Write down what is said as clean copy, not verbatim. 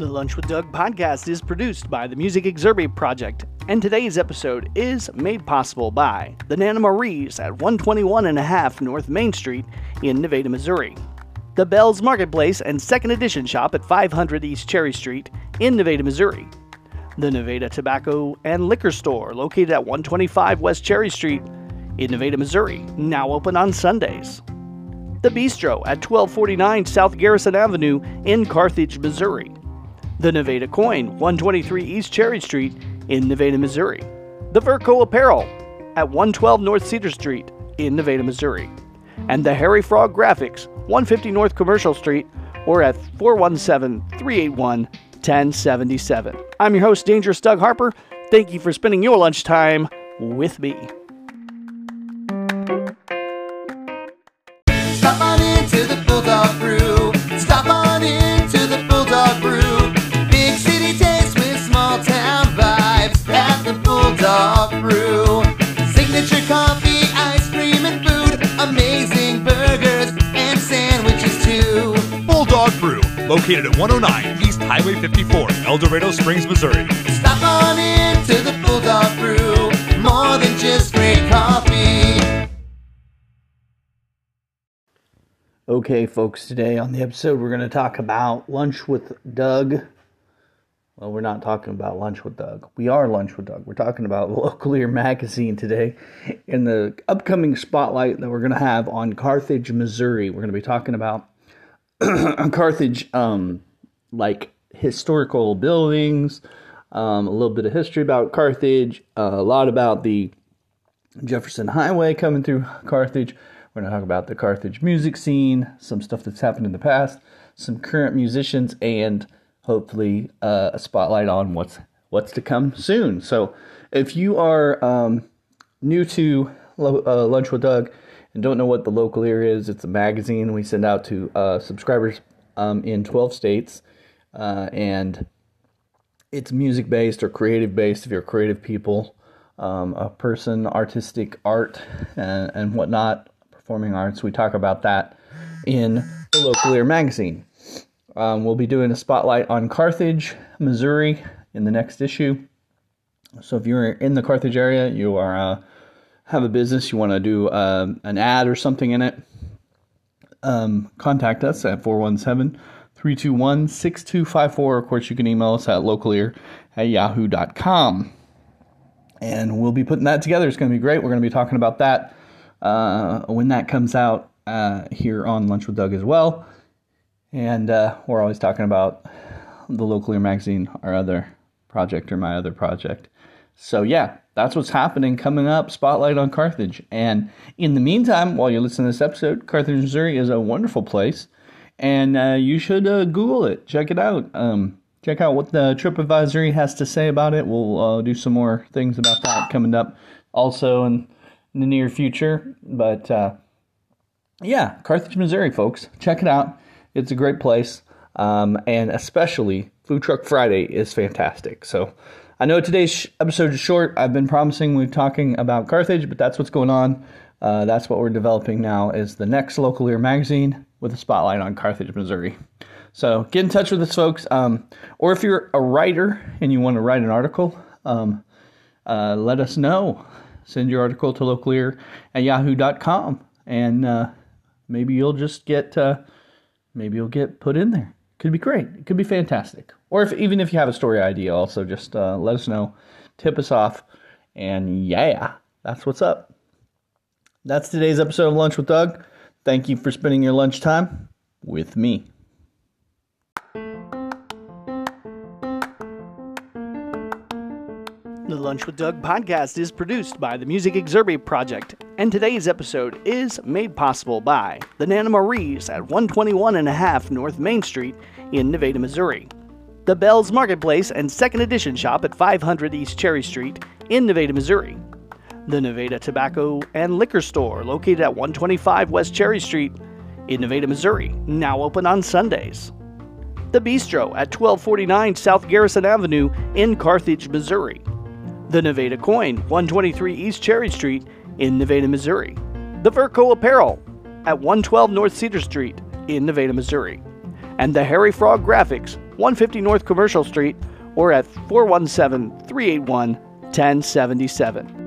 The Lunch with Doug podcast is produced by The Music Exurbate Project, and today's episode is made possible by the Nana Marie's at 121 1/2 North Main Street in Nevada, Missouri, the Bell's Marketplace and Second Edition Shop at 500 East Cherry Street in Nevada, Missouri, the Nevada Tobacco and Liquor Store located at 125 West Cherry Street in Nevada, Missouri, now open on Sundays, the Bistro at 1249 South Garrison Avenue in Carthage, Missouri, the Nevada Coin, 123 East Cherry Street in Nevada, Missouri, the Verco Apparel at 112 North Cedar Street in Nevada, Missouri, and the Harry Frog Graphics, 150 North Commercial Street or at 417-381-1077. I'm your host, Dangerous Doug Harper. Thank you for spending your lunchtime with me. Stop on into the Bulldog Brew. Stop on into the Bulldog Brew. Brew. Signature coffee, ice cream, and food. Amazing burgers and sandwiches, too. Bulldog Brew, located at 109 East Highway 54, El Dorado Springs, Missouri. Stop on in to the Bulldog Brew. More than just great coffee. Okay, folks, today on the episode, we're going to talk about Lunch with Doug. Well, we're not talking about Lunch with Doug. We are Lunch with Doug. We're talking about Local Ear Magazine today and the upcoming spotlight that we're going to have on Carthage, Missouri. We're going to be talking about Carthage, like historical buildings, a little bit of history about Carthage, a lot about the Jefferson Highway coming through Carthage. We're going to talk about the Carthage music scene, some stuff that's happened in the past, some current musicians, and hopefully a spotlight on what's to come soon. So if you are new to Lunch with Doug and don't know what the Local Ear is, it's a magazine we send out to subscribers in 12 states. And it's music-based or creative-based if you're creative people, a person, artistic art and whatnot, performing arts. We talk about that in the Local Ear magazine. We'll be doing a spotlight on Carthage, Missouri, in the next issue. So if you're in the Carthage area, you are have a business, you want to do an ad or something in it, contact us at 417-321-6254. Of course, you can email us at localear@yahoo.com. And we'll be putting that together. It's going to be great. We're going to be talking about that when that comes out here on Lunch with Doug as well. And we're always talking about the Local Ear Magazine, our other project, or my other project. So yeah, that's what's happening coming up, Spotlight on Carthage. And in the meantime, while you're listening to this episode, Carthage, Missouri is a wonderful place. And you should Google it. Check it out. Check out what the TripAdvisor has to say about it. We'll do some more things about that coming up also in the near future. But yeah, Carthage, Missouri, folks. Check it out. It's a great place, and especially Food Truck Friday is fantastic. So I know today's episode is short. I've been promising we're talking about Carthage, but that's what's going on. That's what we're developing now is the next Local Ear magazine with a spotlight on Carthage, Missouri. So get in touch with us, folks. Or if you're a writer and you want to write an article, let us know. Send your article to localear@yahoo.com, and maybe you'll just get... maybe you'll get put in there. Could be great. It could be fantastic. Or even if you have a story idea, also just let us know. Tip us off. And yeah, that's what's up. That's today's episode of Lunch with Doug. Thank you for spending your lunchtime with me. The Lunch with Doug podcast is produced by the Music Exurbate Project, and today's episode is made possible by the Nana Marie's at 121 1/2 North Main Street in Nevada, Missouri, the Bell's Marketplace and Second Edition Shop at 500 East Cherry Street in Nevada, Missouri, the Nevada Tobacco and Liquor Store located at 125 West Cherry Street in Nevada, Missouri, now open on Sundays, the Bistro at 1249 South Garrison Avenue in Carthage, Missouri, the Nevada Coin, 123 East Cherry Street in Nevada, Missouri, the Verco Apparel at 112 North Cedar Street in Nevada, Missouri, and the Harry Frog Graphics, 150 North Commercial Street, or at 417-381-1077.